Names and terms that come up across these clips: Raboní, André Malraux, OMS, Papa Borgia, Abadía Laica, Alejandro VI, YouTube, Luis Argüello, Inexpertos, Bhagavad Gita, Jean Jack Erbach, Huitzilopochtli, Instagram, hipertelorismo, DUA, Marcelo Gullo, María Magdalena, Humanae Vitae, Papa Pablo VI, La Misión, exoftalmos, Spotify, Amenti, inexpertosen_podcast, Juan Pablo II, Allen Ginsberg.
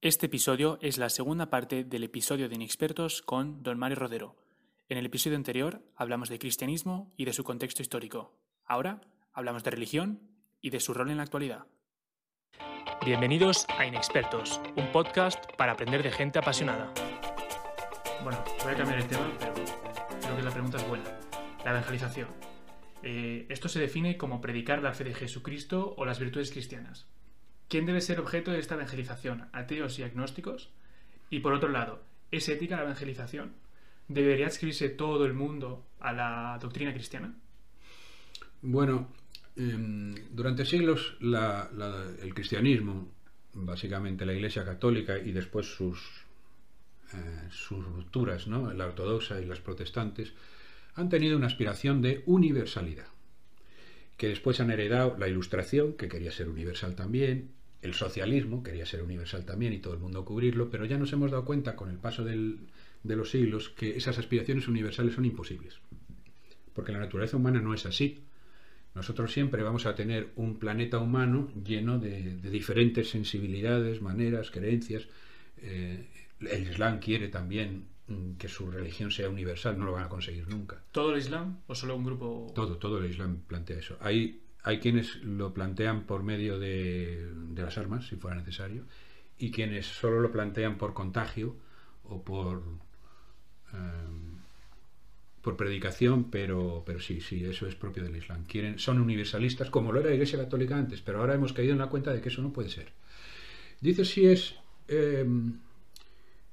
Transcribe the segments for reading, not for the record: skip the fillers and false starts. Este episodio es la segunda parte del episodio de Inexpertos con Don Mario Rodero. En el episodio anterior hablamos de cristianismo y de su contexto histórico. Ahora hablamos de religión y de su rol en la actualidad. Bienvenidos a Inexpertos, un podcast para aprender de gente apasionada. Bueno, voy a cambiar el tema, pero creo que la pregunta es buena. La evangelización. Esto se define como predicar la fe de Jesucristo o las virtudes cristianas. ¿Quién debe ser objeto de esta evangelización? ¿Ateos y agnósticos? Y por otro lado, ¿es ética la evangelización? ¿Debería adscribirse todo el mundo a la doctrina cristiana? Bueno, durante siglos el cristianismo, básicamente la Iglesia católica y después sus rupturas, ¿no?, la ortodoxa y las protestantes, han tenido una aspiración de universalidad, que después han heredado la Ilustración, que quería ser universal también, el socialismo quería ser universal también y todo el mundo cubrirlo, pero ya nos hemos dado cuenta con el paso de los siglos que esas aspiraciones universales son imposibles, porque la naturaleza humana no es así. Nosotros siempre vamos a tener un planeta humano lleno de diferentes sensibilidades, maneras, creencias. El Islam quiere también que su religión sea universal, no lo van a conseguir nunca. ¿Todo el Islam o solo un grupo? Todo el Islam plantea eso. Hay quienes lo plantean por medio de las armas, si fuera necesario, y quienes solo lo plantean por contagio o por predicación, pero sí, eso es propio del Islam. Son universalistas, como lo era la Iglesia católica antes, pero ahora hemos caído en la cuenta de que eso no puede ser. Dice si es...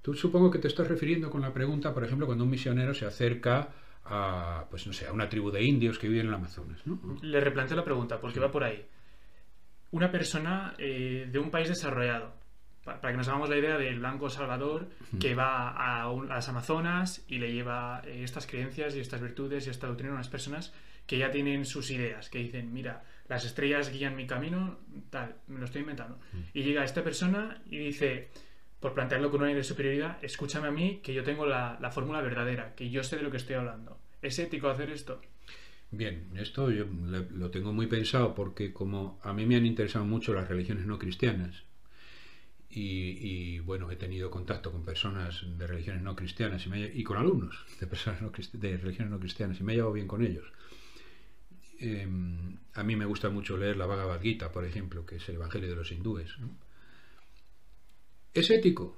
Tú supongo que te estás refiriendo con la pregunta, por ejemplo, cuando un misionero se acerca a, pues no sé, a una tribu de indios que viven en el Amazonas, ¿no? Le replanteo la pregunta, porque sí. Va por ahí. Una persona de un país desarrollado, para que nos hagamos la idea del blanco salvador, que va a las Amazonas y le lleva estas creencias y estas virtudes y esta doctrina a unas personas que ya tienen sus ideas, que dicen, mira, las estrellas guían mi camino, tal, me lo estoy inventando. Y llega esta persona y dice... por plantearlo con un aire de superioridad, escúchame a mí, que yo tengo la fórmula verdadera, que yo sé de lo que estoy hablando. ¿Es ético hacer esto? Bien, esto yo lo tengo muy pensado porque como a mí me han interesado mucho las religiones no cristianas y bueno, he tenido contacto con personas de religiones no cristianas y con alumnos de personas de religiones no cristianas y me he llevado bien con ellos. A mí me gusta mucho leer la Bhagavad Gita, por ejemplo, que es el evangelio de los hindúes, ¿no? ¿Es ético?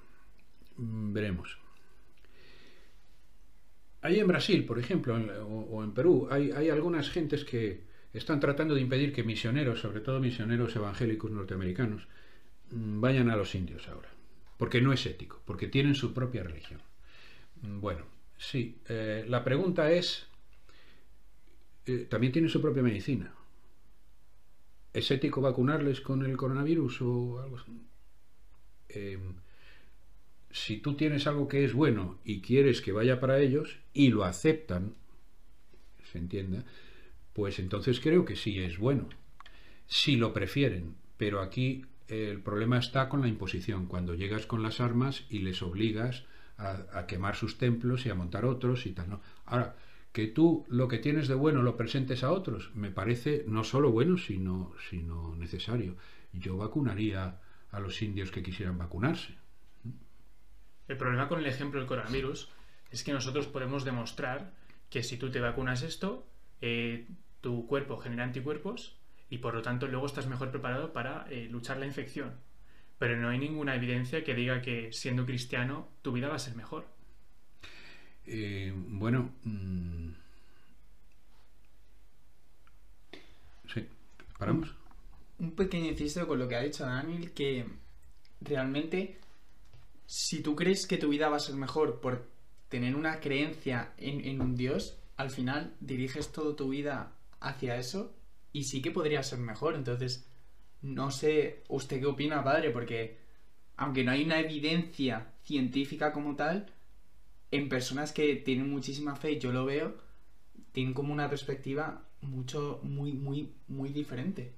Veremos. Ahí en Brasil, por ejemplo, o en Perú, hay algunas gentes que están tratando de impedir que misioneros, sobre todo misioneros evangélicos norteamericanos, vayan a los indios ahora. Porque no es ético, porque tienen su propia religión. Bueno, sí, la pregunta es, ¿también tienen su propia medicina? ¿Es ético vacunarles con el coronavirus o algo así? Si tú tienes algo que es bueno y quieres que vaya para ellos y lo aceptan, se entienda, pues entonces creo que sí es bueno, si lo prefieren, pero aquí el problema está con la imposición, cuando llegas con las armas y les obligas a quemar sus templos y a montar otros y tal, ¿no? Ahora, que tú lo que tienes de bueno lo presentes a otros, me parece no solo bueno, sino necesario. Yo vacunaría a los indios que quisieran vacunarse. El problema con el ejemplo del coronavirus es que nosotros podemos demostrar que si tú te vacunas esto, tu cuerpo genera anticuerpos y por lo tanto luego estás mejor preparado para luchar la infección. Pero no hay ninguna evidencia que diga que siendo cristiano tu vida va a ser mejor. Bueno... Sí, paramos. Un pequeño inciso con lo que ha dicho Daniel, que realmente si tú crees que tu vida va a ser mejor por tener una creencia en un Dios, al final diriges toda tu vida hacia eso y sí que podría ser mejor. Entonces, no sé usted qué opina, padre, porque aunque no hay una evidencia científica como tal, en personas que tienen muchísima fe, yo lo veo, tienen como una perspectiva muy diferente.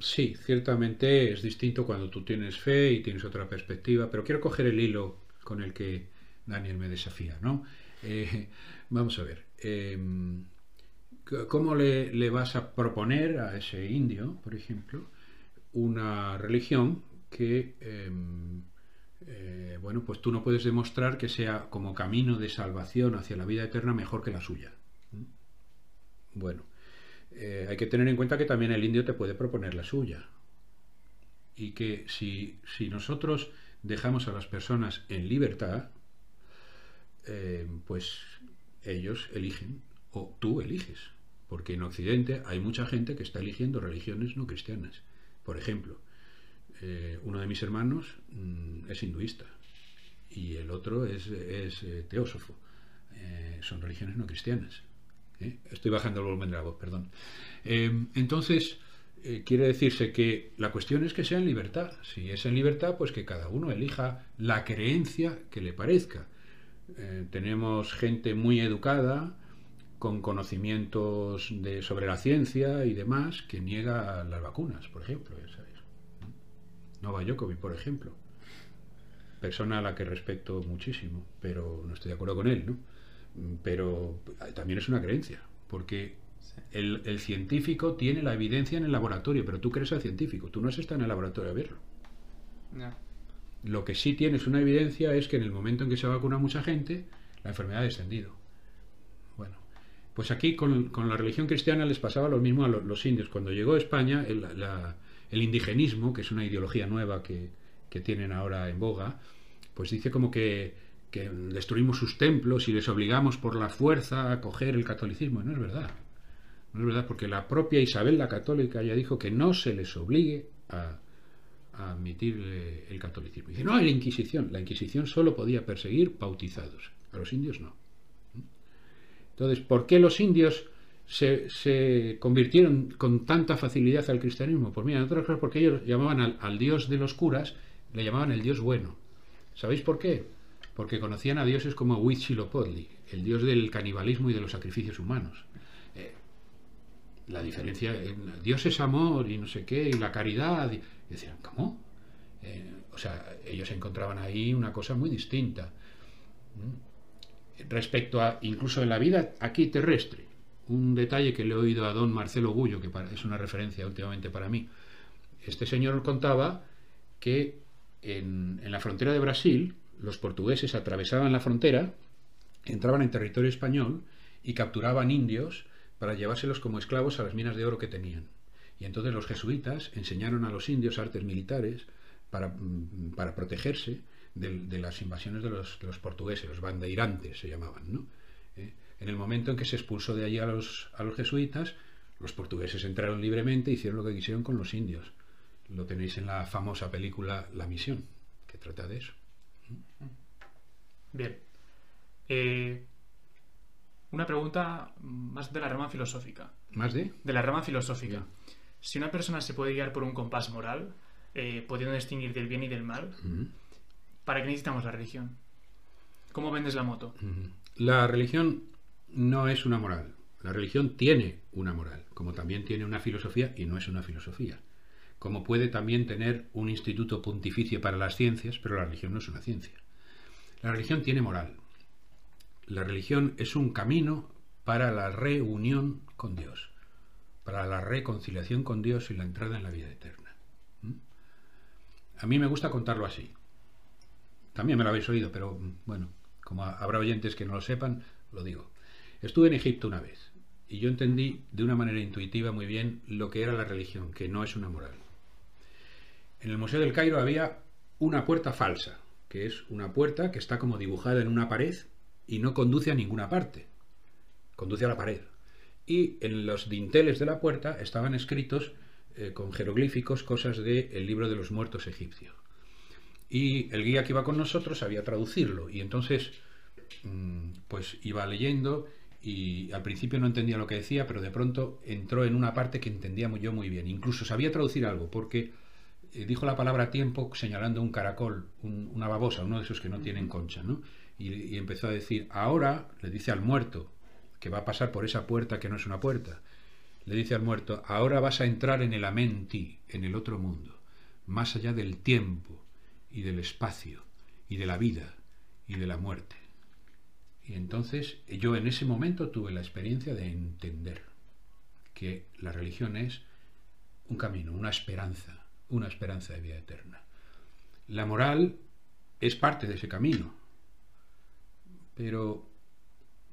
Sí, ciertamente es distinto cuando tú tienes fe y tienes otra perspectiva, pero quiero coger el hilo con el que Daniel me desafía, ¿no? Vamos a ver, ¿cómo le vas a proponer a ese indio, por ejemplo, una religión que bueno, pues tú no puedes demostrar que sea como camino de salvación hacia la vida eterna mejor que la suya. Bueno, hay que tener en cuenta que también el indio te puede proponer la suya, y que si nosotros dejamos a las personas en libertad, pues ellos eligen, o tú eliges, porque en Occidente hay mucha gente que está eligiendo religiones no cristianas. Por ejemplo, uno de mis hermanos es hinduista y el otro es teósofo. Son religiones no cristianas. Estoy bajando el volumen de la voz, perdón. Entonces, quiere decirse que la cuestión es que sea en libertad. Si es en libertad, pues que cada uno elija la creencia que le parezca. Tenemos gente muy educada, con conocimientos sobre la ciencia y demás, que niega las vacunas, por ejemplo. Nova Djokovic, por ejemplo. Persona a la que respeto muchísimo, pero no estoy de acuerdo con él, ¿no? Pero también es una creencia, porque el científico tiene la evidencia en el laboratorio, pero tú crees al científico, tú no has estado en el laboratorio a verlo. No. Lo que sí tienes una evidencia es que en el momento en que se vacuna mucha gente, la enfermedad ha descendido. Bueno, pues aquí con la religión cristiana les pasaba lo mismo a los indios. Cuando llegó a España, el indigenismo, que es una ideología nueva que tienen ahora en boga, pues dice como que destruimos sus templos y les obligamos por la fuerza a coger el catolicismo. No es verdad. No es verdad, porque la propia Isabel la Católica ya dijo que no se les obligue a admitir el catolicismo. Y dice, no, la Inquisición. La Inquisición solo podía perseguir bautizados. A los indios no. Entonces, ¿por qué los indios se convirtieron con tanta facilidad al cristianismo? Pues mira, en otras cosas, porque ellos llamaban al dios de los curas, le llamaban el dios bueno. ¿Sabéis por qué? Porque conocían a dioses como Huitzilopochtli, el dios del canibalismo y de los sacrificios humanos. La diferencia, Dios es amor y no sé qué, y la caridad. Y decían, ¿cómo? O sea, ellos encontraban ahí una cosa muy distinta. Respecto a, incluso en la vida aquí terrestre, un detalle que le he oído a don Marcelo Gullo, que es una referencia últimamente para mí. Este señor contaba que en la frontera de Brasil, los portugueses atravesaban la frontera, entraban en territorio español y capturaban indios para llevárselos como esclavos a las minas de oro que tenían. Y entonces los jesuitas enseñaron a los indios artes militares para protegerse de las invasiones de los portugueses, los bandeirantes se llamaban, ¿no? En el momento en que se expulsó de allí a los jesuitas, los portugueses entraron libremente e hicieron lo que quisieron con los indios. Lo tenéis en la famosa película La Misión, que trata de eso. Bien. Una pregunta más de la rama filosófica. ¿Más de? De la rama filosófica. Yeah. Si una persona se puede guiar por un compás moral, pudiendo distinguir del bien y del mal, ¿para qué necesitamos la religión? ¿Cómo vendes la moto? La religión no es una moral. La religión tiene una moral, como también tiene una filosofía y no es una filosofía. Como puede también tener un instituto pontificio para las ciencias, pero la religión no es una ciencia. La religión tiene moral. La religión es un camino para la reunión con Dios, para la reconciliación con Dios y la entrada en la vida eterna. A mí me gusta contarlo así. También me lo habéis oído, pero bueno, como habrá oyentes que no lo sepan, lo digo. Estuve en Egipto una vez y yo entendí de una manera intuitiva muy bien lo que era la religión, que no es una moral. En el Museo del Cairo había una puerta falsa, que es una puerta que está como dibujada en una pared y no conduce a ninguna parte, conduce a la pared. Y en los dinteles de la puerta estaban escritos con jeroglíficos cosas del libro de los muertos egipcio. Y el guía que iba con nosotros sabía traducirlo, y entonces pues iba leyendo y al principio no entendía lo que decía, pero de pronto entró en una parte que entendía yo muy bien. Incluso sabía traducir algo, porque dijo la palabra tiempo señalando un caracol, una babosa, uno de esos que no tienen concha, ¿no? Y empezó a decir, ahora, le dice al muerto, que va a pasar por esa puerta que no es una puerta, le dice al muerto, ahora vas a entrar en el amenti, en el otro mundo, más allá del tiempo y del espacio y de la vida y de la muerte. Y entonces yo en ese momento tuve la experiencia de entender que la religión es un camino, una esperanza de vida eterna, La moral es parte de ese camino, pero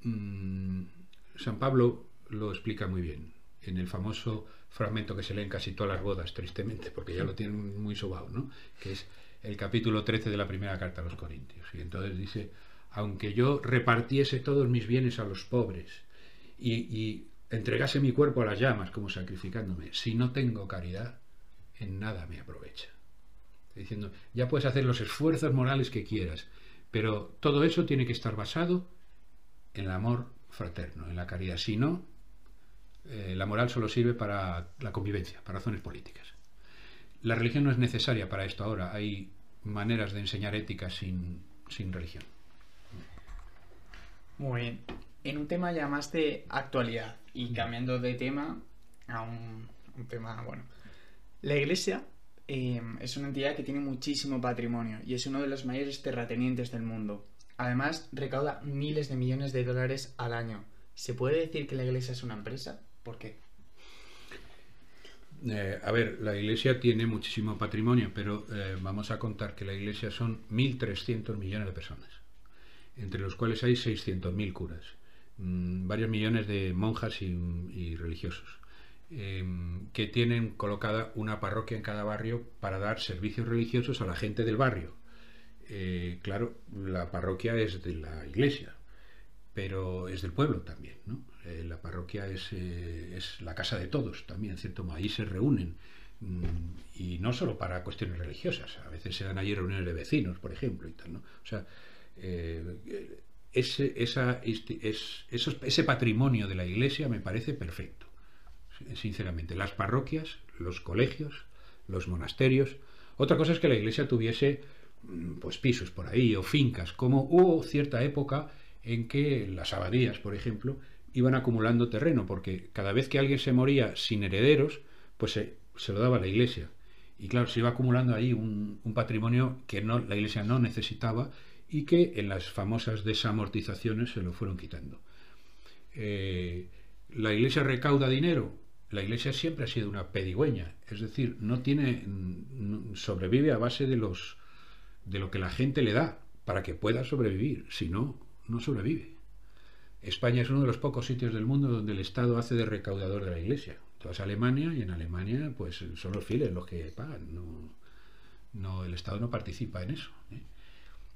San Pablo lo explica muy bien en el famoso fragmento que se lee en casi todas las bodas, tristemente, porque ya lo tienen muy sobao, ¿no?, que es el capítulo 13 de la primera carta a los Corintios. Y entonces dice, aunque yo repartiese todos mis bienes a los pobres y entregase mi cuerpo a las llamas como sacrificándome, si no tengo caridad, en nada me aprovecha. Está diciendo, ya puedes hacer los esfuerzos morales que quieras, pero todo eso tiene que estar basado en el amor fraterno, en la caridad. Si no, la moral solo sirve para la convivencia, para razones políticas. La religión no es necesaria para esto ahora. Hay maneras de enseñar ética sin religión. Muy bien. En un tema ya más de actualidad y cambiando de tema a un tema, bueno, la Iglesia es una entidad que tiene muchísimo patrimonio y es uno de los mayores terratenientes del mundo. Además, recauda miles de millones de dólares al año. ¿Se puede decir que la Iglesia es una empresa? ¿Por qué? A ver, la Iglesia tiene muchísimo patrimonio, pero vamos a contar que la Iglesia son 1.300 millones de personas, entre los cuales hay 600.000 curas, varios millones de monjas y religiosos, que tienen colocada una parroquia en cada barrio para dar servicios religiosos a la gente del barrio. Claro, la parroquia es de la Iglesia, pero es del pueblo también, ¿no? La parroquia es la casa de todos también, ¿cierto? Ahí se reúnen, y no solo para cuestiones religiosas, a veces se dan allí reuniones de vecinos, por ejemplo, y tal, ¿no? O sea, ese patrimonio de la Iglesia me parece perfecto, sinceramente. Las parroquias, los colegios, los monasterios. Otra cosa es que la Iglesia tuviese pues pisos por ahí o fincas, como hubo cierta época en que las abadías, por ejemplo, iban acumulando terreno, porque cada vez que alguien se moría sin herederos, pues se lo daba a la Iglesia. Y claro, se iba acumulando ahí un patrimonio que no, la Iglesia no necesitaba, y que en las famosas desamortizaciones se lo fueron quitando. ¿La Iglesia recauda dinero? La Iglesia siempre ha sido una pedigüeña, es decir, sobrevive a base de lo que la gente le da para que pueda sobrevivir, si no, no sobrevive. España es uno de los pocos sitios del mundo donde el Estado hace de recaudador de la Iglesia. Tú vas a Alemania y en Alemania pues son los fieles los que pagan, el Estado no participa en eso, ¿eh?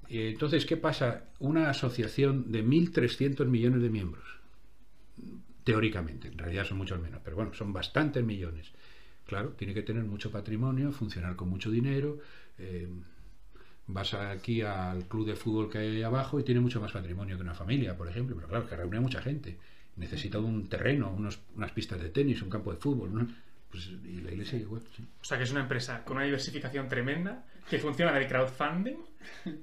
Entonces, ¿qué pasa? Una asociación de 1.300 millones de miembros, teóricamente, en realidad son muchos menos, pero bueno, son bastantes millones. Claro, tiene que tener mucho patrimonio, funcionar con mucho dinero. Vas aquí al club de fútbol que hay abajo y tiene mucho más patrimonio que una familia, por ejemplo, pero claro, que reúne a mucha gente, necesita un terreno, unas pistas de tenis, un campo de fútbol, pues, y la Iglesia igual, sí. O sea que es una empresa con una diversificación tremenda, que funciona de crowdfunding,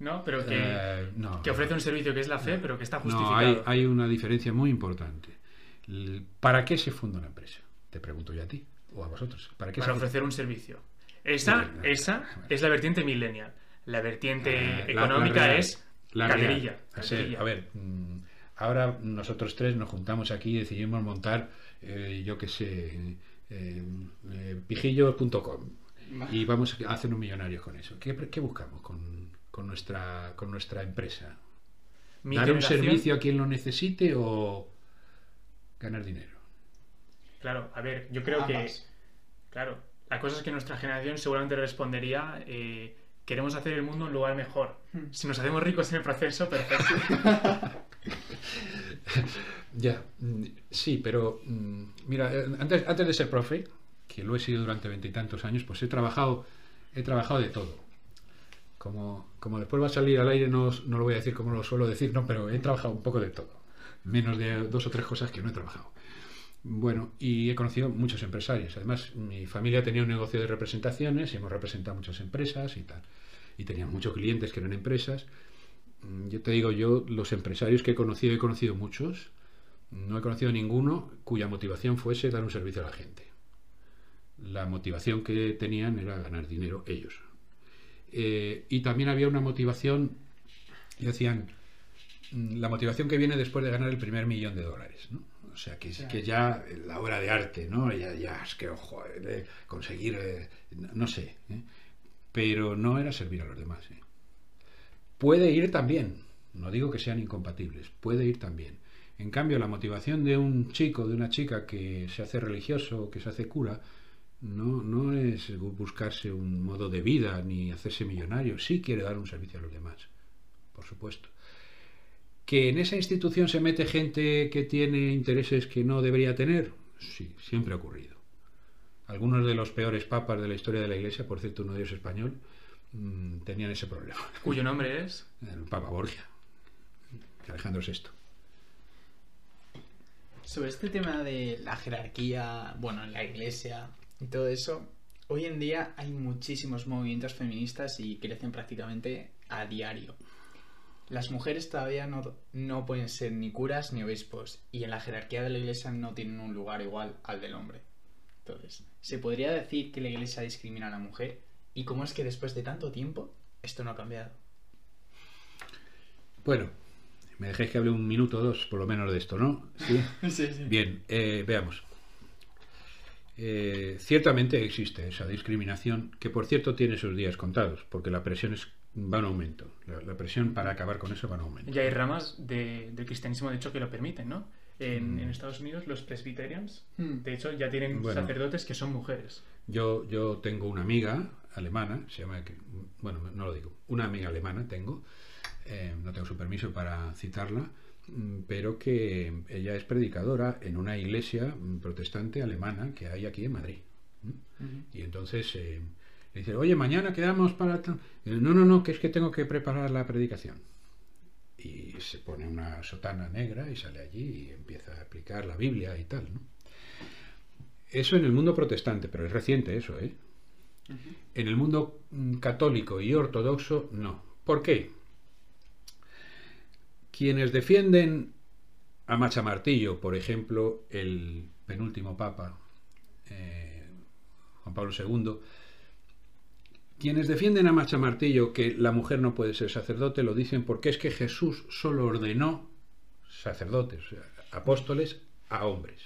¿no? Pero que ofrece un servicio que es la fe, pero que está justificado. No, hay una diferencia muy importante. ¿Para qué se funda una empresa? Te pregunto yo a ti, o a vosotros. Para ofrecer un servicio. Esa es la vertiente millennial. La vertiente económica es la calderilla. A ver, ahora nosotros tres nos juntamos aquí y decidimos montar, yo qué sé, pijillos.com, y vamos a hacer un millonario con eso. ¿Qué buscamos con nuestra empresa? ¿Dar un servicio a quien lo necesite o ganar dinero? Claro, a ver, yo creo que... Claro, la cosa es que nuestra generación seguramente respondería... queremos hacer el mundo un lugar mejor. Si nos hacemos ricos en el proceso, perfecto. Ya, sí, pero mira, antes de ser profe, que lo he sido durante 20 y tantos años, pues he trabajado de todo. Como después va a salir al aire, no lo voy a decir como lo suelo decir, no, pero he trabajado un poco de todo, menos de 2 o 3 cosas que no he trabajado. Bueno, y he conocido muchos empresarios. Además, mi familia tenía un negocio de representaciones y hemos representado muchas empresas y tal. Y teníamos muchos clientes que eran empresas. Yo te digo, yo los empresarios que he conocido muchos. No he conocido ninguno cuya motivación fuese dar un servicio a la gente. La motivación que tenían era ganar dinero ellos. Y también había una motivación, y decían, la motivación que viene después de ganar el primer $1.000.000, ¿no? O sea, que ya la obra de arte, ¿no? Ya es que, ojo, conseguir, no sé, ¿eh? pero no era servir a los demás, ¿eh? Puede ir también, no digo que sean incompatibles, puede ir también. En cambio, la motivación de un chico, de una chica que se hace religioso, que se hace cura, no es buscarse un modo de vida ni hacerse millonario. Sí quiere dar un servicio a los demás, por supuesto. ¿Que en esa institución se mete gente que tiene intereses que no debería tener? Sí, siempre ha ocurrido. Algunos de los peores papas de la historia de la Iglesia, por cierto, uno de ellos español, tenían ese problema. ¿Cuyo nombre es? El Papa Borgia, Alejandro VI. Sobre este tema de la jerarquía, bueno, en la Iglesia y todo eso, hoy en día hay muchísimos movimientos feministas y crecen prácticamente a diario. Las mujeres todavía no pueden ser ni curas ni obispos, y en la jerarquía de la Iglesia no tienen un lugar igual al del hombre. Entonces, ¿se podría decir que la Iglesia discrimina a la mujer? ¿Y cómo es que después de tanto tiempo esto no ha cambiado? Bueno, me dejéis que hable un minuto o dos, por lo menos, de esto, ¿no? Sí, sí. Bien, veamos. Ciertamente existe esa discriminación, que por cierto tiene sus días contados, porque la presión va en aumento. La presión para acabar con eso va en aumento. Ya hay ramas del cristianismo, de hecho, que lo permiten, ¿no? En Estados Unidos, los presbyterians, de hecho, ya tienen sacerdotes que son mujeres. Yo tengo una amiga alemana, se llama... Bueno, no lo digo. Una amiga alemana tengo, no tengo su permiso para citarla, pero que ella es predicadora en una iglesia protestante alemana que hay aquí en Madrid. Y entonces le dice, oye, mañana quedamos para... No, que es que tengo que preparar la predicación. Y se pone una sotana negra y sale allí y empieza a explicar la Biblia y tal, ¿no? Eso en el mundo protestante, pero es reciente eso, ¿eh? En el mundo católico y ortodoxo, no. ¿Por qué? Quienes defienden a machamartillo, por ejemplo, el penúltimo papa, Juan Pablo II, quienes defienden a machamartillo que la mujer no puede ser sacerdote, lo dicen porque es que Jesús solo ordenó sacerdotes, apóstoles, a hombres.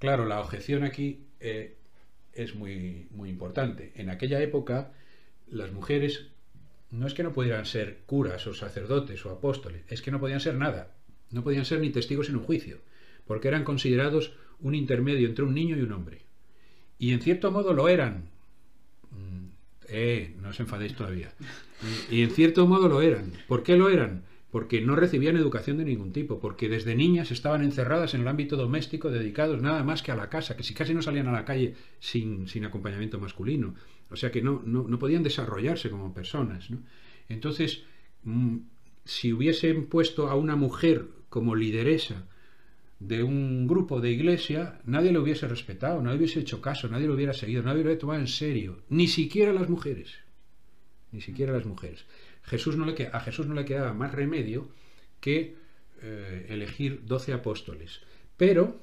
Claro, la objeción aquí es muy, muy importante. En aquella época, las mujeres... No es que no pudieran ser curas o sacerdotes o apóstoles, es que no podían ser nada. No podían ser ni testigos en un juicio, porque eran considerados un intermedio entre un niño y un hombre. Y en cierto modo lo eran. No os enfadéis todavía. Y en cierto modo lo eran. ¿Por qué lo eran? Porque no recibían educación de ningún tipo, porque desde niñas estaban encerradas en el ámbito doméstico, dedicados nada más que a la casa, que si casi no salían a la calle sin acompañamiento masculino. O sea que no podían desarrollarse como personas, ¿no? Entonces, si hubiesen puesto a una mujer como lideresa de un grupo de iglesia, nadie lo hubiese respetado, nadie hubiese hecho caso, nadie lo hubiera seguido, nadie lo hubiera tomado en serio, ni siquiera las mujeres, ni siquiera las mujeres. A Jesús no le quedaba más remedio que elegir 12 apóstoles. Pero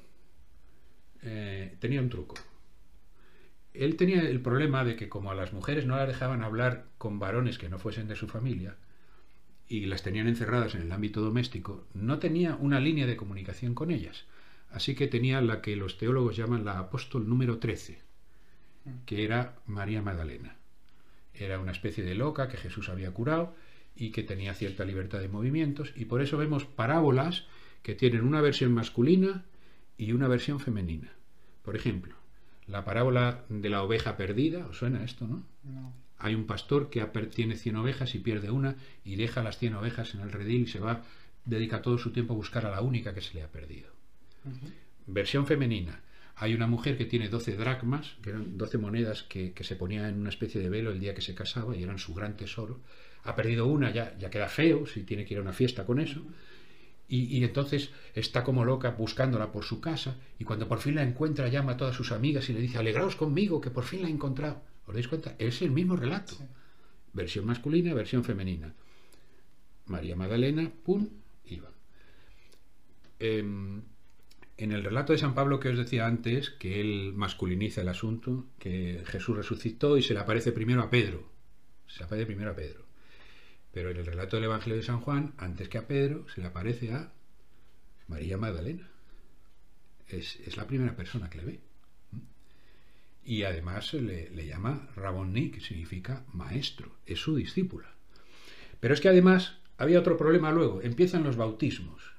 tenía un truco. Él tenía el problema de que como a las mujeres no las dejaban hablar con varones que no fuesen de su familia y las tenían encerradas en el ámbito doméstico, no tenía una línea de comunicación con ellas. Así que tenía la que los teólogos llaman la apóstol número 13, que era María Magdalena. Era una especie de loca que Jesús había curado y que tenía cierta libertad de movimientos, y por eso vemos parábolas que tienen una versión masculina y una versión femenina. Por ejemplo, la parábola de la oveja perdida, ¿os suena esto, no? No. Hay un pastor que tiene 100 ovejas y pierde una y deja las 100 ovejas en el redil y se va, dedica todo su tiempo a buscar a la única que se le ha perdido. Versión femenina. Hay una mujer que tiene 12 dracmas, que eran 12 monedas que se ponía en una especie de velo el día que se casaba y eran su gran tesoro. Ha perdido una, ya queda feo si tiene que ir a una fiesta con eso. Y entonces está como loca buscándola por su casa, y cuando por fin la encuentra llama a todas sus amigas y le dice, alegraos conmigo que por fin la he encontrado. ¿Os dais cuenta? Es el mismo relato. Sí. Versión masculina, versión femenina. María Magdalena, pum, iba. En el relato de San Pablo que os decía antes, que él masculiniza el asunto, que Jesús resucitó y se le aparece primero a Pedro. Se le aparece primero a Pedro. Pero en el relato del Evangelio de San Juan, antes que a Pedro, se le aparece a María Magdalena. Es la primera persona que le ve. y además se le llama Raboní, que significa maestro, es su discípula. Pero es que además había otro problema luego, empiezan los bautismos,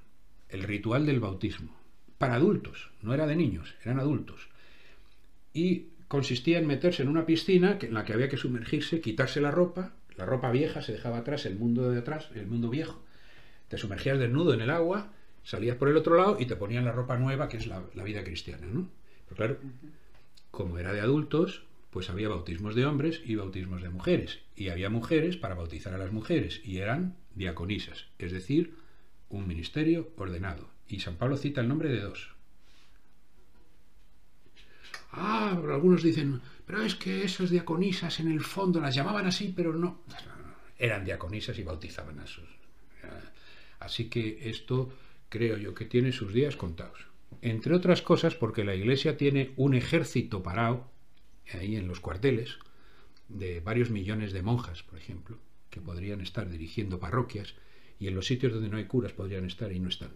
el ritual del bautismo, para adultos, no era de niños, eran adultos, y consistía en meterse en una piscina en la que había que sumergirse, quitarse la ropa vieja, se dejaba atrás el mundo de atrás, el mundo viejo, te sumergías desnudo en el agua, salías por el otro lado y te ponían la ropa nueva, que es la vida cristiana, ¿no? Pero claro, como era de adultos, pues había bautismos de hombres y bautismos de mujeres, y había mujeres para bautizar a las mujeres, y eran diaconisas, es decir, un ministerio ordenado. Y San Pablo cita el nombre de dos. Ah, pero algunos dicen, pero es que esas diaconisas en el fondo las llamaban así, pero no. Eran diaconisas y bautizaban a sus. Así que esto creo yo que tiene sus días contados. Entre otras cosas porque la Iglesia tiene un ejército parado, ahí en los cuarteles, de varios millones de monjas, por ejemplo, que podrían estar dirigiendo parroquias, y en los sitios donde no hay curas podrían estar y no están.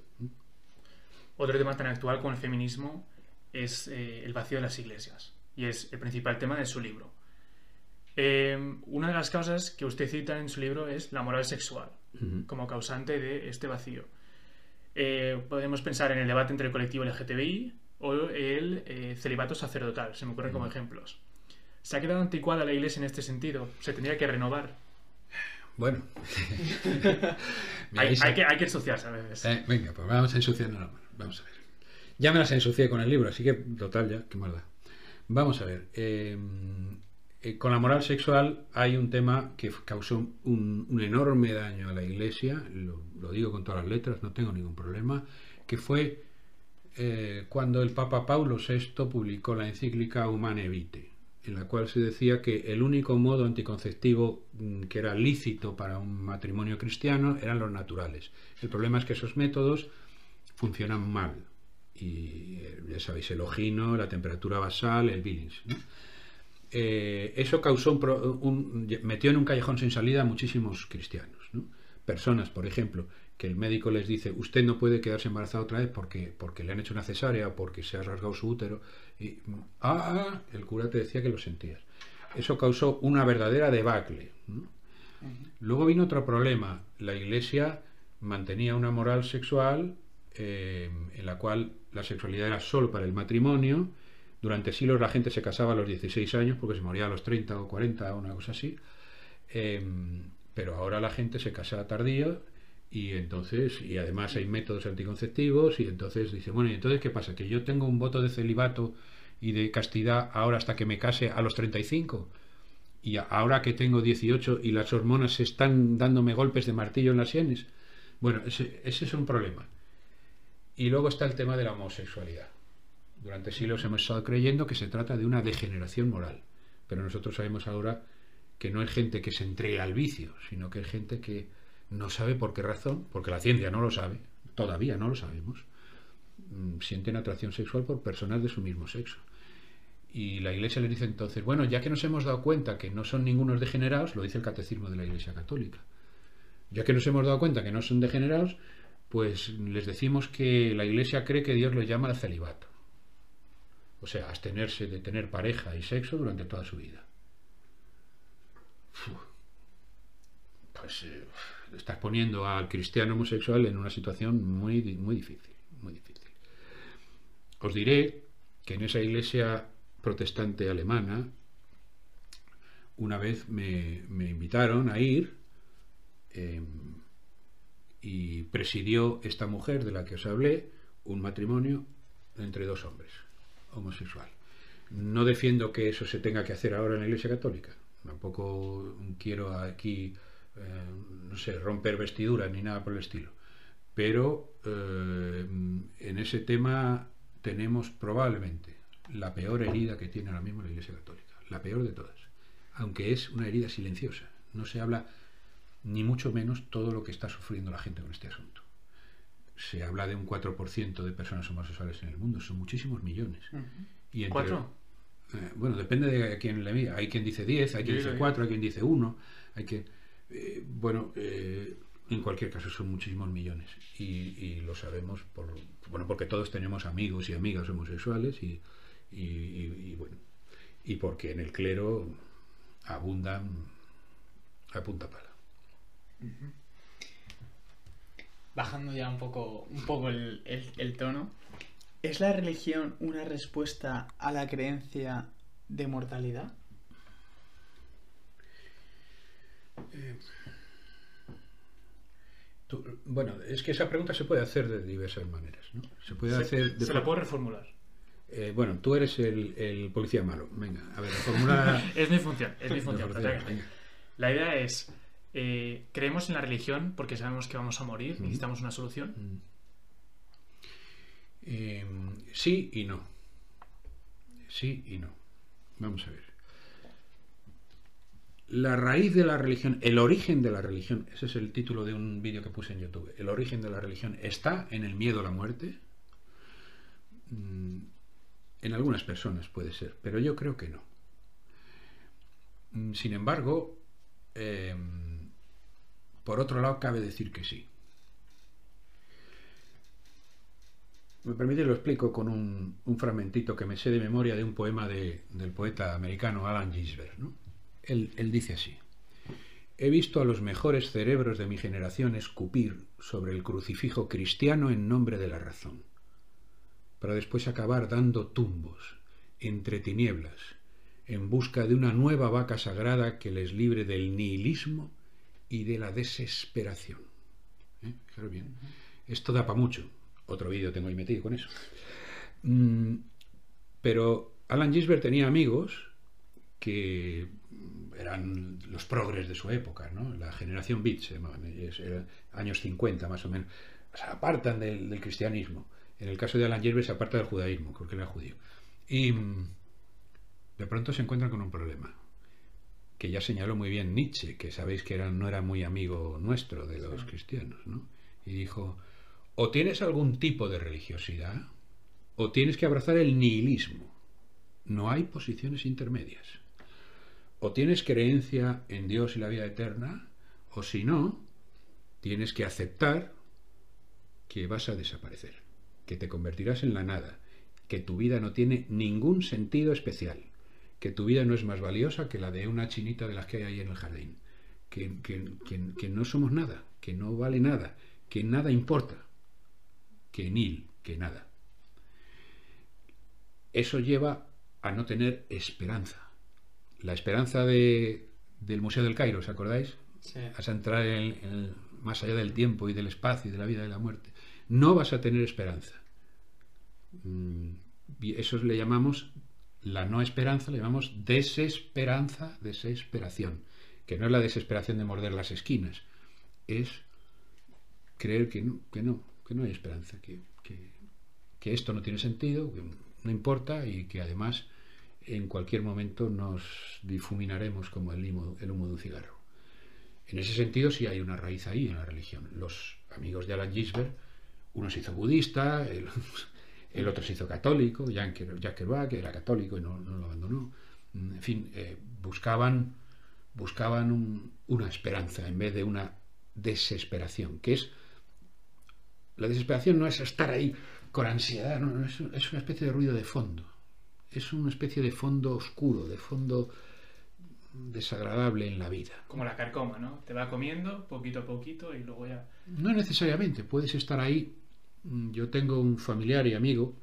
Otro tema tan actual con el feminismo es el vacío de las iglesias, y es el principal tema de su libro. Una de las causas que usted cita en su libro es la moral sexual, como causante de este vacío. Podemos pensar en el debate entre el colectivo LGTBI o el celibato sacerdotal, se me ocurren como ejemplos. ¿Se ha quedado anticuada la Iglesia en este sentido? ¿Se tendría que renovar? Bueno, hay que ensuciarse a veces. Venga, pues vamos a ensuciarnos. Vamos a ver. Ya me las ensucié con el libro, así que total ya, qué maldad. Vamos a ver, con la moral sexual hay un tema que causó un enorme daño a la Iglesia, lo digo con todas las letras, no tengo ningún problema, que fue cuando el Papa Pablo VI publicó la encíclica Humanae Vitae, en la cual se decía que el único modo anticonceptivo que era lícito para un matrimonio cristiano eran los naturales. El problema es que esos métodos funcionan mal. Y ya sabéis, el ojino, la temperatura basal, el Billings, ¿no? Eso causó metió en un callejón sin salida a muchísimos cristianos, ¿no? Personas, por ejemplo, que el médico les dice, usted no puede quedarse embarazada otra vez porque le han hecho una cesárea o porque se ha rasgado su útero, y el cura te decía que lo sentías. Eso causó una verdadera debacle, ¿no? Luego vino otro problema, la Iglesia mantenía una moral sexual en la cual la sexualidad era solo para el matrimonio. Durante siglos la gente se casaba a los 16 años porque se moría a los 30 o 40 o una cosa así, pero ahora la gente se casa tardío y entonces, y además hay métodos anticonceptivos, y entonces dice, bueno, ¿y entonces qué pasa? ¿Que yo tengo un voto de celibato y de castidad ahora hasta que me case a los 35? Y ahora que tengo 18 y las hormonas se están dándome golpes de martillo en las sienes. Bueno, ese es un problema. Y luego está el tema de la homosexualidad. Durante siglos hemos estado creyendo que se trata de una degeneración moral, pero nosotros sabemos ahora que no es gente que se entrega al vicio, sino que es gente que no sabe por qué razón, porque la ciencia no lo sabe, todavía no lo sabemos, sienten atracción sexual por personas de su mismo sexo. Y la Iglesia les dice entonces, bueno, ya que nos hemos dado cuenta que no son ningunos degenerados, lo dice el Catecismo de la Iglesia Católica, ya que nos hemos dado cuenta que no son degenerados, pues les decimos que la Iglesia cree que Dios lo llama al celibato. O sea, abstenerse de tener pareja y sexo durante toda su vida. Pues estás poniendo al cristiano homosexual en una situación muy, muy difícil, muy difícil. Os diré que en esa iglesia protestante alemana una vez me invitaron a ir... y presidió esta mujer de la que os hablé un matrimonio entre dos hombres, homosexual. No defiendo que eso se tenga que hacer ahora en la Iglesia Católica, tampoco quiero aquí no sé, romper vestiduras ni nada por el estilo, pero en ese tema tenemos probablemente la peor herida que tiene ahora mismo la Iglesia Católica, la peor de todas, aunque es una herida silenciosa, no se habla ni mucho menos todo lo que está sufriendo la gente con este asunto. Se habla de un 4% de personas homosexuales en el mundo, son muchísimos millones. Y entre, ¿4? Bueno, depende de quién le mira. Hay quien dice 10, hay quien dice 4, hay quien dice 1, hay quien... bueno, en cualquier caso son muchísimos millones. Y lo sabemos por, bueno, porque todos tenemos amigos y amigas homosexuales y bueno. y porque en el clero abundan a punta pala. Bajando ya un poco el tono, ¿es la religión una respuesta a la creencia de mortalidad? Bueno, es que esa pregunta se puede hacer de diversas maneras, ¿no? Se puede hacer de... ¿Se la puedo reformular? Bueno, tú eres el policía malo. Venga, a ver, reformular... es mi función. La idea es, creemos en la religión porque sabemos que vamos a morir, necesitamos una solución. Sí y no. Sí y no. Vamos a ver. La raíz de la religión, el origen de la religión, ese es el título de un vídeo que puse en YouTube, el origen de la religión está en el miedo a la muerte. En algunas personas puede ser, pero yo creo que no. Sin embargo, por otro lado, cabe decir que sí. Me permite, lo explico con un fragmentito que me sé de memoria de un poema del poeta americano Allen Ginsberg, ¿no? Él dice así: he visto a los mejores cerebros de mi generación escupir sobre el crucifijo cristiano en nombre de la razón, para después acabar dando tumbos entre tinieblas en busca de una nueva vaca sagrada que les libre del nihilismo y de la desesperación. Claro, bien. Esto da para mucho. Otro vídeo tengo ahí metido con eso. Pero Allen Ginsberg tenía amigos que eran los progres de su época, ¿no? La generación beat se llamaba, años 50 más o menos, se apartan del cristianismo. En el caso de Allen Ginsberg se aparta del judaísmo, porque era judío. Y de pronto se encuentran con un problema, que ya señaló muy bien Nietzsche, que sabéis que no era muy amigo nuestro de los cristianos, ¿no? Y dijo, o tienes algún tipo de religiosidad, o tienes que abrazar el nihilismo. No hay posiciones intermedias. O tienes creencia en Dios y la vida eterna, o si no, tienes que aceptar que vas a desaparecer, que te convertirás en la nada, que tu vida no tiene ningún sentido especial, que tu vida no es más valiosa que la de una chinita de las que hay ahí en el jardín, que no somos nada, que no vale nada, que nada importa, que nil, que nada. Eso lleva a no tener esperanza. La esperanza del Museo del Cairo, ¿os acordáis? Sí. Vas a entrar en más allá del tiempo y del espacio y de la vida y de la muerte. No vas a tener esperanza. Eso le llamamos, la no esperanza, le llamamos desesperanza, desesperación. Que no es la desesperación de morder las esquinas. Es creer que no hay esperanza, que esto no tiene sentido, que no importa y que además... en cualquier momento nos difuminaremos como el humo de un cigarro. En ese sentido sí hay una raíz ahí en la religión. Los amigos de Allen Ginsberg, uno se hizo budista, el otro se hizo católico, Jean Jack Erbach, que era católico y no lo abandonó. En fin, buscaban una esperanza en vez de una desesperación, que es... La desesperación no es estar ahí con ansiedad, no, es una especie de ruido de fondo. Es una especie de fondo oscuro, de fondo desagradable en la vida. Como la carcoma, ¿no? Te va comiendo poquito a poquito y luego ya... No necesariamente, puedes estar ahí. Yo tengo un familiar y amigo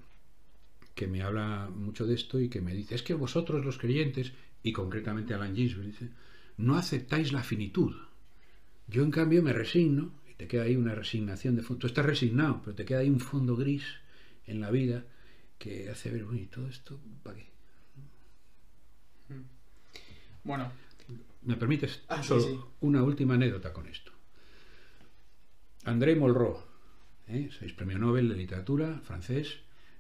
que me habla mucho de esto y que me dice, es que vosotros los creyentes, y concretamente Allen Ginsberg, dice, no aceptáis la finitud. Yo en cambio me resigno, y te queda ahí una resignación de fondo. Tú estás resignado, pero te queda ahí un fondo gris en la vida... que hace ver, uy, todo esto, ¿para qué? Bueno, ¿me permites solo una última anécdota con esto? André Malraux, 6 premio Nobel de literatura, francés,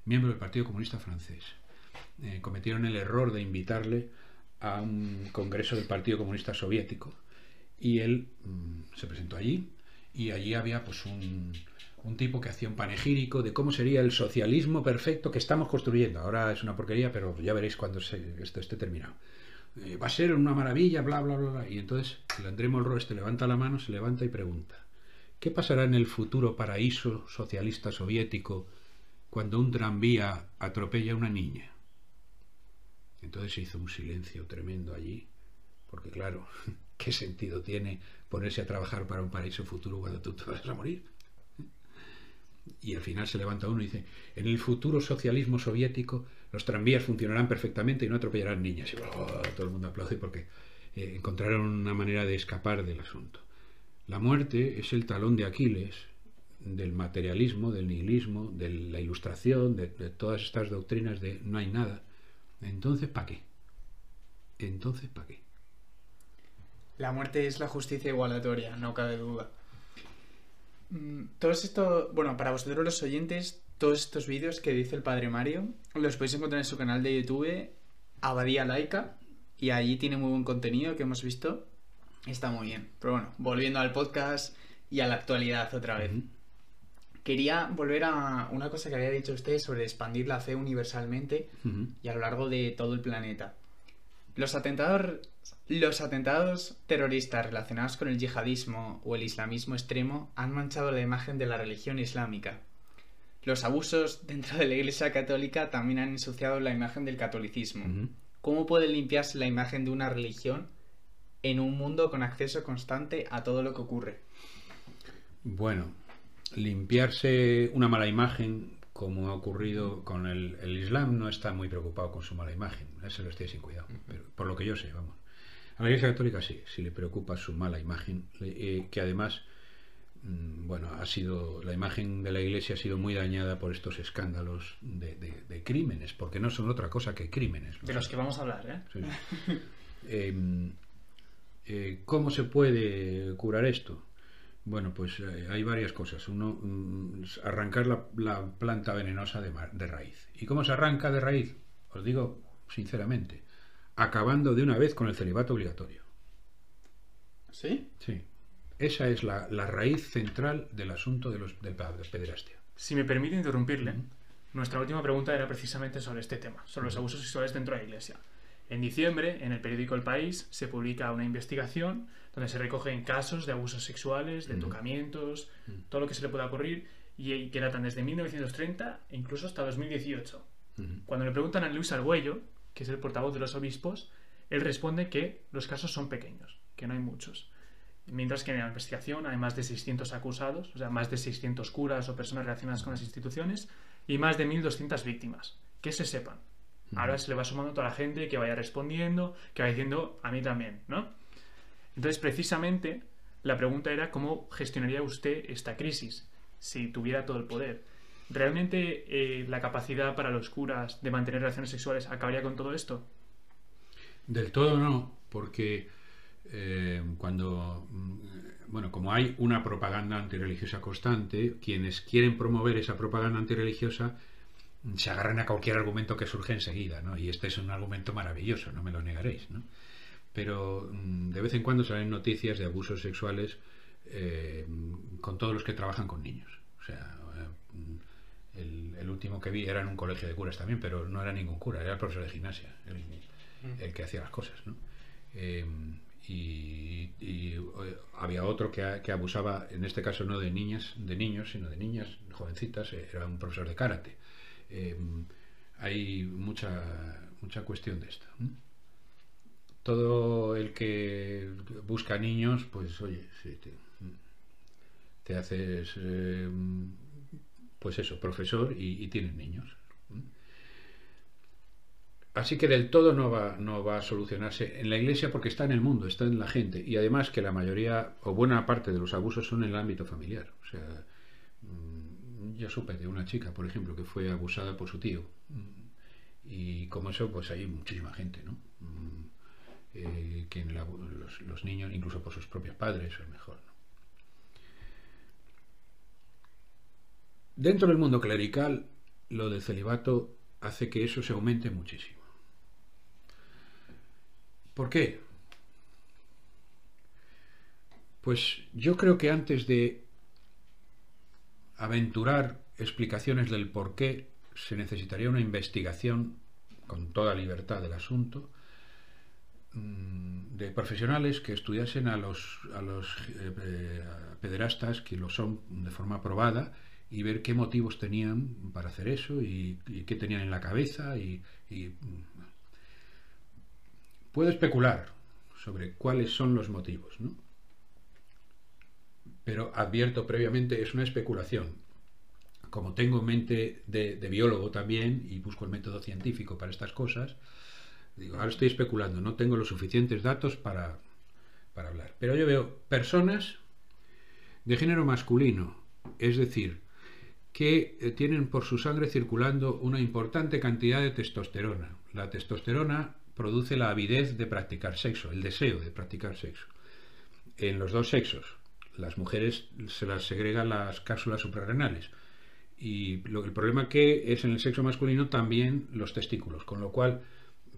miembro del Partido Comunista Francés. Cometieron el error de invitarle a un congreso del Partido Comunista Soviético y él se presentó allí y allí había pues un tipo que hacía un panegírico de cómo sería el socialismo perfecto que estamos construyendo. Ahora es una porquería, pero ya veréis cuando esto esté terminado. Va a ser una maravilla, bla, bla, bla, bla. Y entonces el André Malraux levanta la mano, se levanta y pregunta, ¿qué pasará en el futuro paraíso socialista soviético cuando un tranvía atropella a una niña? Entonces se hizo un silencio tremendo allí, porque claro, ¿qué sentido tiene ponerse a trabajar para un paraíso futuro cuando tú te vas a morir? Y al final se levanta uno y dice, en el futuro socialismo soviético los tranvías funcionarán perfectamente y no atropellarán niñas. Y todo el mundo aplaude porque encontraron una manera de escapar del asunto. La muerte es el talón de Aquiles del materialismo, del nihilismo, de la ilustración, de todas estas doctrinas de no hay nada. Entonces, ¿para qué? Entonces, ¿para qué? La muerte es la justicia igualatoria, no cabe duda. Todo esto, bueno, para vosotros los oyentes, todos estos vídeos que dice el padre Mario los podéis encontrar en su canal de YouTube, Abadía Laica, y allí tiene muy buen contenido que hemos visto. Está muy bien. Pero bueno, volviendo al podcast y a la actualidad otra vez. Quería volver a una cosa que había dicho usted sobre expandir la fe universalmente y a lo largo de todo el planeta. Los atentados terroristas relacionados con el yihadismo o el islamismo extremo han manchado la imagen de la religión islámica. Los abusos dentro de la Iglesia católica también han ensuciado la imagen del catolicismo. ¿Cómo puede limpiarse la imagen de una religión en un mundo con acceso constante a todo lo que ocurre? Bueno, limpiarse una mala imagen, como ha ocurrido con el Islam, no está muy preocupado con su mala imagen. Se lo estoy sin cuidado, pero por lo que yo sé, vamos. A la Iglesia Católica sí, sí le preocupa su mala imagen, que además, bueno, la imagen de la Iglesia ha sido muy dañada por estos escándalos de crímenes, porque no son otra cosa que crímenes. De los que vamos a hablar, ¿eh? Sí. ¿Cómo se puede curar esto? Bueno, pues hay varias cosas. Uno, arrancar la planta venenosa de raíz. ¿Y cómo se arranca de raíz? Os digo sinceramente, acabando de una vez con el celibato obligatorio. ¿Sí? Sí. Esa es la raíz central del asunto de la pederastia. Si me permite interrumpirle, nuestra última pregunta era precisamente sobre este tema, sobre los abusos sexuales dentro de la Iglesia. En diciembre, en el periódico El País, se publica una investigación donde se recogen casos de abusos sexuales, de tocamientos, todo lo que se le pueda ocurrir, y que datan desde 1930 e incluso hasta 2018. Cuando le preguntan a Luis Argüello, que es el portavoz de los obispos, él responde que los casos son pequeños, que no hay muchos. Mientras que en la investigación hay más de 600 acusados, o sea, más de 600 curas o personas relacionadas con las instituciones, y más de 1.200 víctimas, que se sepan. Ahora se le va sumando toda la gente que vaya respondiendo, que vaya diciendo a mí también, ¿no? Entonces, precisamente, la pregunta era cómo gestionaría usted esta crisis si tuviera todo el poder. ¿Realmente la capacidad para los curas de mantener relaciones sexuales acabaría con todo esto? Del todo no, porque como hay una propaganda antirreligiosa constante, quienes quieren promover esa propaganda antirreligiosa se agarran a cualquier argumento que surge enseguida, ¿no? Y este es un argumento maravilloso, no me lo negaréis, ¿no? Pero de vez en cuando salen noticias de abusos sexuales con todos los que trabajan con niños. O sea, el último que vi era en un colegio de curas también, pero no era ningún cura, era el profesor de gimnasia, el que hacía las cosas, ¿no? Y había otro que abusaba, en este caso no de niños, sino de niñas jovencitas, era un profesor de karate. Hay mucha cuestión de esto. Todo el que busca niños, pues oye, sí, te haces pues eso, profesor y tienes niños. Así que del todo no va a solucionarse en la Iglesia, porque está en el mundo, está en la gente, y además que la mayoría o buena parte de los abusos son en el ámbito familiar. O sea, yo supe de una chica, por ejemplo, que fue abusada por su tío, y como eso, pues hay muchísima gente, ¿no? Que los niños, incluso por sus propios padres, es mejor, ¿no? Dentro del mundo clerical, lo del celibato hace que eso se aumente muchísimo. ¿Por qué? Pues yo creo que antes de aventurar explicaciones del por qué, se necesitaría una investigación con toda libertad del asunto, de profesionales que estudiasen a los pederastas, que lo son de forma probada, y ver qué motivos tenían para hacer eso y qué tenían en la cabeza. Puedo especular sobre cuáles son los motivos, ¿no? Pero advierto previamente, es una especulación. Como tengo mente de biólogo también y busco el método científico para estas cosas, digo, ahora estoy especulando, no tengo los suficientes datos para hablar. Pero yo veo personas de género masculino, es decir, que tienen por su sangre circulando una importante cantidad de testosterona. La testosterona produce la avidez de practicar sexo, el deseo de practicar sexo. En los dos sexos, las mujeres se las segregan las cápsulas suprarrenales. Y el problema que es en el sexo masculino también los testículos, con lo cual,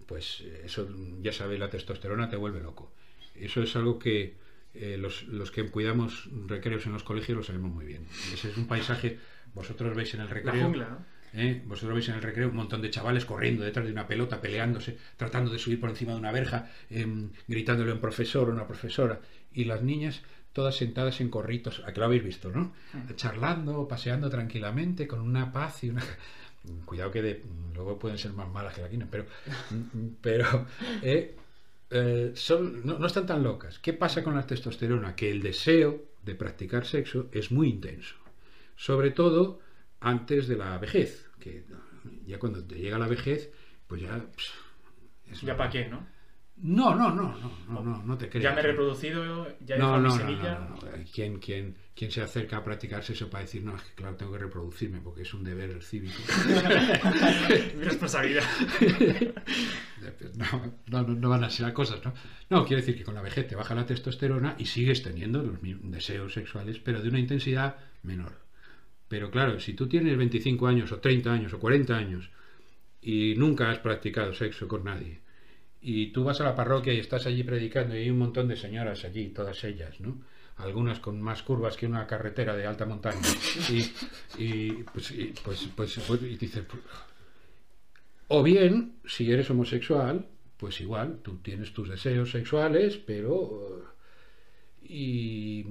pues eso ya sabéis, la testosterona te vuelve loco. Eso es algo que los que cuidamos recreos en los colegios lo sabemos muy bien. Ese es un paisaje, vosotros veis en el recreo, la jungla, ¿no? Vosotros veis en el recreo un montón de chavales corriendo detrás de una pelota, peleándose, tratando de subir por encima de una verja, gritándole a un profesor o una profesora, y las niñas todas sentadas en corritos, aquí lo habéis visto, ¿no? Sí. Charlando, paseando tranquilamente, con una paz y una... Cuidado que luego pueden ser más malas que la quina, pero no están tan locas. ¿Qué pasa con la testosterona? Que el deseo de practicar sexo es muy intenso, sobre todo antes de la vejez, que ya cuando te llega la vejez, pues ya... ¿Ya para qué, no? No te creas. Ya me he reproducido, ya he dejado mi semilla. No. ¿Quién se acerca a practicarse eso para decir, no, es que claro, tengo que reproducirme porque es un deber el cívico? Mi responsabilidad. No van a ser las cosas, ¿no? No, quiere decir que con la vejez te baja la testosterona y sigues teniendo los mismos deseos sexuales, pero de una intensidad menor. Pero claro, si tú tienes 25 años o 30 años o 40 años y nunca has practicado sexo con nadie, y tú vas a la parroquia y estás allí predicando y hay un montón de señoras allí, todas ellas, ¿no? Algunas con más curvas que una carretera de alta montaña. Y dices... O bien, si eres homosexual, pues igual, tú tienes tus deseos sexuales, pero... Y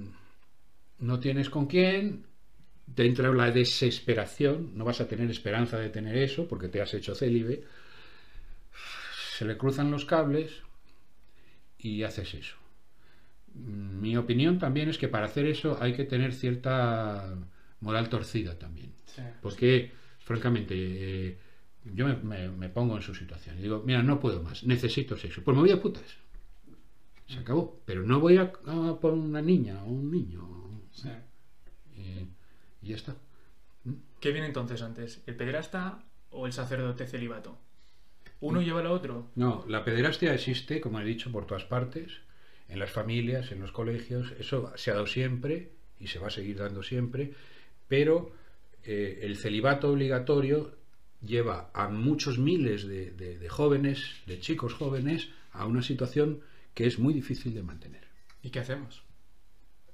no tienes con quién, te entra la desesperación, no vas a tener esperanza de tener eso porque te has hecho célibe. Se le cruzan los cables y haces eso. Mi opinión también es que para hacer eso hay que tener cierta moral torcida también. Sí. Porque, francamente, yo me pongo en su situación. Y digo, mira, no puedo más, necesito sexo. Pues me voy a putas. Se acabó. Pero no voy a por una niña o un niño. Sí. Y ya está. ¿Qué viene entonces antes? ¿El pederasta o el sacerdote celibato? ¿Uno lleva al otro? No, la pederastia existe, como he dicho, por todas partes, en las familias, en los colegios, eso se ha dado siempre y se va a seguir dando siempre, pero el celibato obligatorio lleva a muchos miles de jóvenes, de chicos jóvenes, a una situación que es muy difícil de mantener. ¿Y qué hacemos?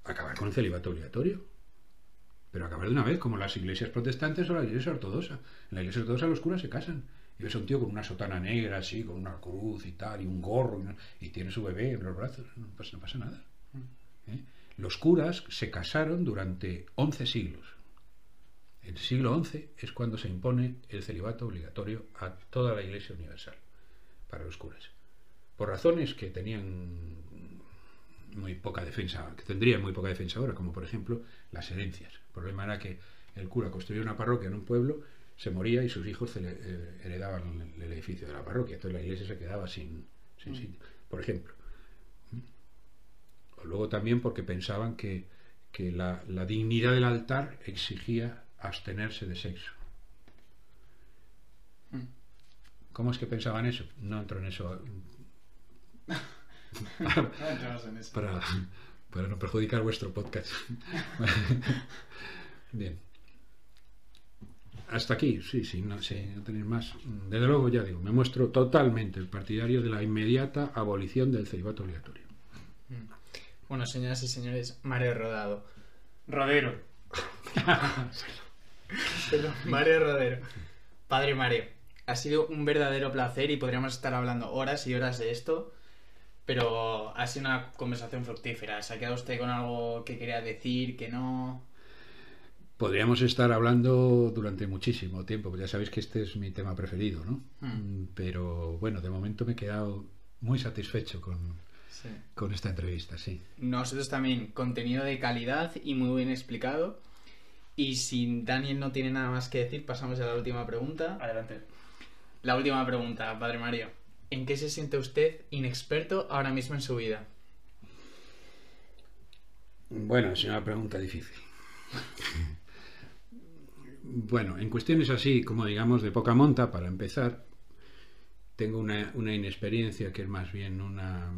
Acabar con el celibato obligatorio. Pero acabar de una vez, como las iglesias protestantes o la iglesia ortodoxa. En la iglesia ortodoxa los curas se casan. Y ves a un tío con una sotana negra, así, con una cruz y tal, y un gorro, y tiene su bebé en los brazos. No pasa nada. Los curas se casaron durante 11 siglos. El siglo XI es cuando se impone el celibato obligatorio a toda la Iglesia Universal, para los curas. Por razones que tenían muy poca defensa, que tendrían muy poca defensa ahora, como por ejemplo las herencias. El problema era que el cura construyó una parroquia en un pueblo, se moría y sus hijos heredaban el edificio de la parroquia. Entonces la iglesia se quedaba sin sitio, por ejemplo. O luego también porque pensaban que la dignidad del altar exigía abstenerse de sexo. ¿Cómo es que pensaban eso? No entro en eso. Para no perjudicar vuestro podcast. Bien. Hasta aquí, no tenéis más. Desde luego, ya digo, me muestro totalmente el partidario de la inmediata abolición del celibato obligatorio. Bueno, señoras y señores, Mario Rodero. Perdón. Mario Rodero. Padre Mario, ha sido un verdadero placer y podríamos estar hablando horas y horas de esto, pero ha sido una conversación fructífera. ¿Se ha quedado usted con algo que quería decir, que no...? Podríamos estar hablando durante muchísimo tiempo, ya sabéis que este es mi tema preferido, ¿no? Pero bueno, de momento me he quedado muy satisfecho con esta entrevista, sí. Nosotros también, contenido de calidad y muy bien explicado. Y si Daniel no tiene nada más que decir, pasamos a la última pregunta. Adelante. La última pregunta, Padre Mario. ¿En qué se siente usted inexperto ahora mismo en su vida? Bueno, es una pregunta difícil. Bueno, en cuestiones así, como digamos, de poca monta, para empezar, tengo una inexperiencia que es más bien una...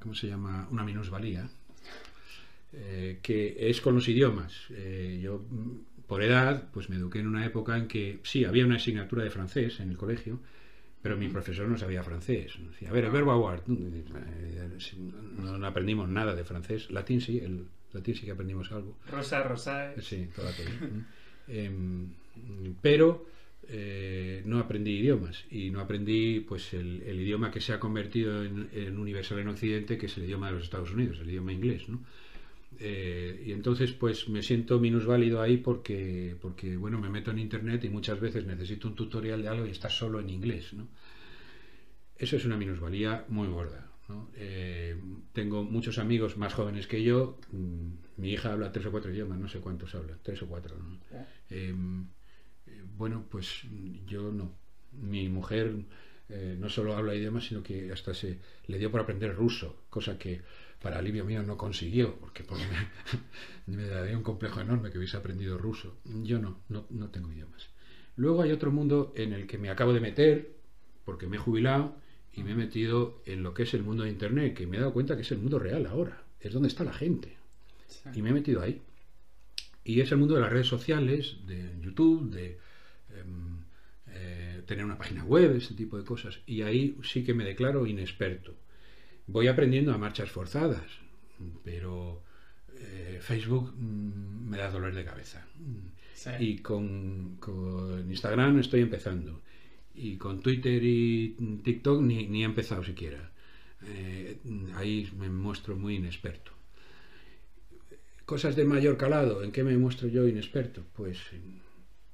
¿cómo se llama? Una minusvalía, que es con los idiomas. Yo, por edad, pues me eduqué en una época en que sí, había una asignatura de francés en el colegio, pero mi profesor no sabía francés. Decía, a ver, el verbo avoir. No aprendimos nada de francés. Latín sí, el latín sí que aprendimos algo. Rosa, rosae. Sí, todo aquello. Pero no aprendí idiomas, y no aprendí pues el idioma que se ha convertido en universal en Occidente, que es el idioma de los Estados Unidos, el idioma inglés, ¿no? Y entonces pues me siento minusválido ahí porque bueno, me meto en internet y muchas veces necesito un tutorial de algo y está solo en inglés, ¿no? Eso es una minusvalía muy gorda, ¿no? Tengo muchos amigos más jóvenes que yo. Mi hija habla 3 o 4 idiomas, no sé cuántos habla, 3 o 4, ¿no? Bueno, pues yo no. Mi mujer no solo habla idiomas, sino que hasta se le dio por aprender ruso, cosa que para alivio mío no consiguió, porque me daría un complejo enorme que hubiese aprendido ruso. Yo no tengo idiomas. Luego hay otro mundo en el que me acabo de meter, porque me he jubilado y me he metido en lo que es el mundo de internet, que me he dado cuenta que es el mundo real ahora, es donde está la gente. Sí. Y me he metido ahí. Y es el mundo de las redes sociales, de YouTube, de tener una página web, ese tipo de cosas. Y ahí sí que me declaro inexperto. Voy aprendiendo a marchas forzadas, pero Facebook me da dolor de cabeza. Sí. Y con Instagram estoy empezando. Y con Twitter y TikTok ni he empezado siquiera. Ahí me muestro muy inexperto. Cosas de mayor calado, ¿en qué me muestro yo inexperto? Pues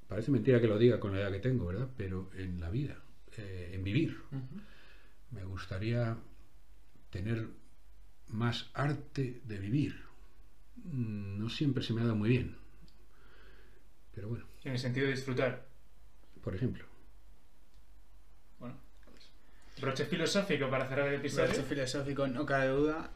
parece mentira que lo diga con la edad que tengo, ¿verdad? Pero en la vida, en vivir. Uh-huh. Me gustaría tener más arte de vivir. No siempre se me ha dado muy bien, pero bueno. En el sentido de disfrutar. Por ejemplo. Bueno, pues, broche filosófico para cerrar el episodio. Broche filosófico, no cabe duda.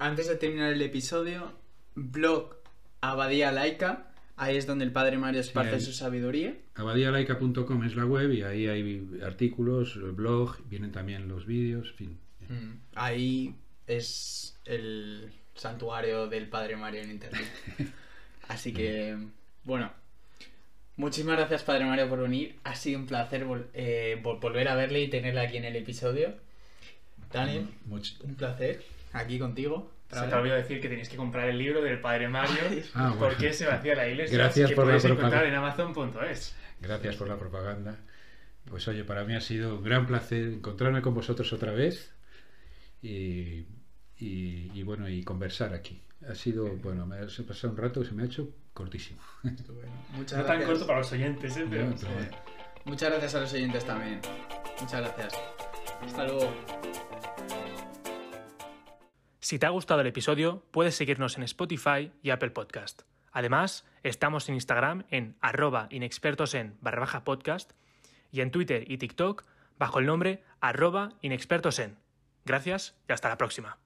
Antes de terminar el episodio... Blog Abadía Laica, ahí es donde el Padre Mario esparce su sabiduría. Abadíalaica.com es la web, y ahí hay artículos, blog, vienen también los vídeos, en fin. Ahí es el santuario del Padre Mario en internet. Así que, bueno, muchísimas gracias, Padre Mario, por venir. Ha sido un placer volver a verle y tenerle aquí en el episodio. Daniel, un placer aquí contigo. Se te olvidó decir que tenéis que comprar el libro del Padre Mario, ¿Por qué se vacía la iglesia? Gracias por la propaganda. En Amazon.es. Gracias por la propaganda. Pues oye, para mí ha sido un gran placer encontrarme con vosotros otra vez y bueno, y conversar aquí. Ha sido, bueno, me ha pasado un rato que se me ha hecho cortísimo. Muchas no gracias. Tan corto para los oyentes, ¿eh? Pero, bueno. Muchas gracias a los oyentes también. Muchas gracias. Hasta luego. Si te ha gustado el episodio, puedes seguirnos en Spotify y Apple Podcast. Además, estamos en Instagram en @inexpertosen_podcast y en Twitter y TikTok bajo el nombre @inexpertosen. Gracias y hasta la próxima.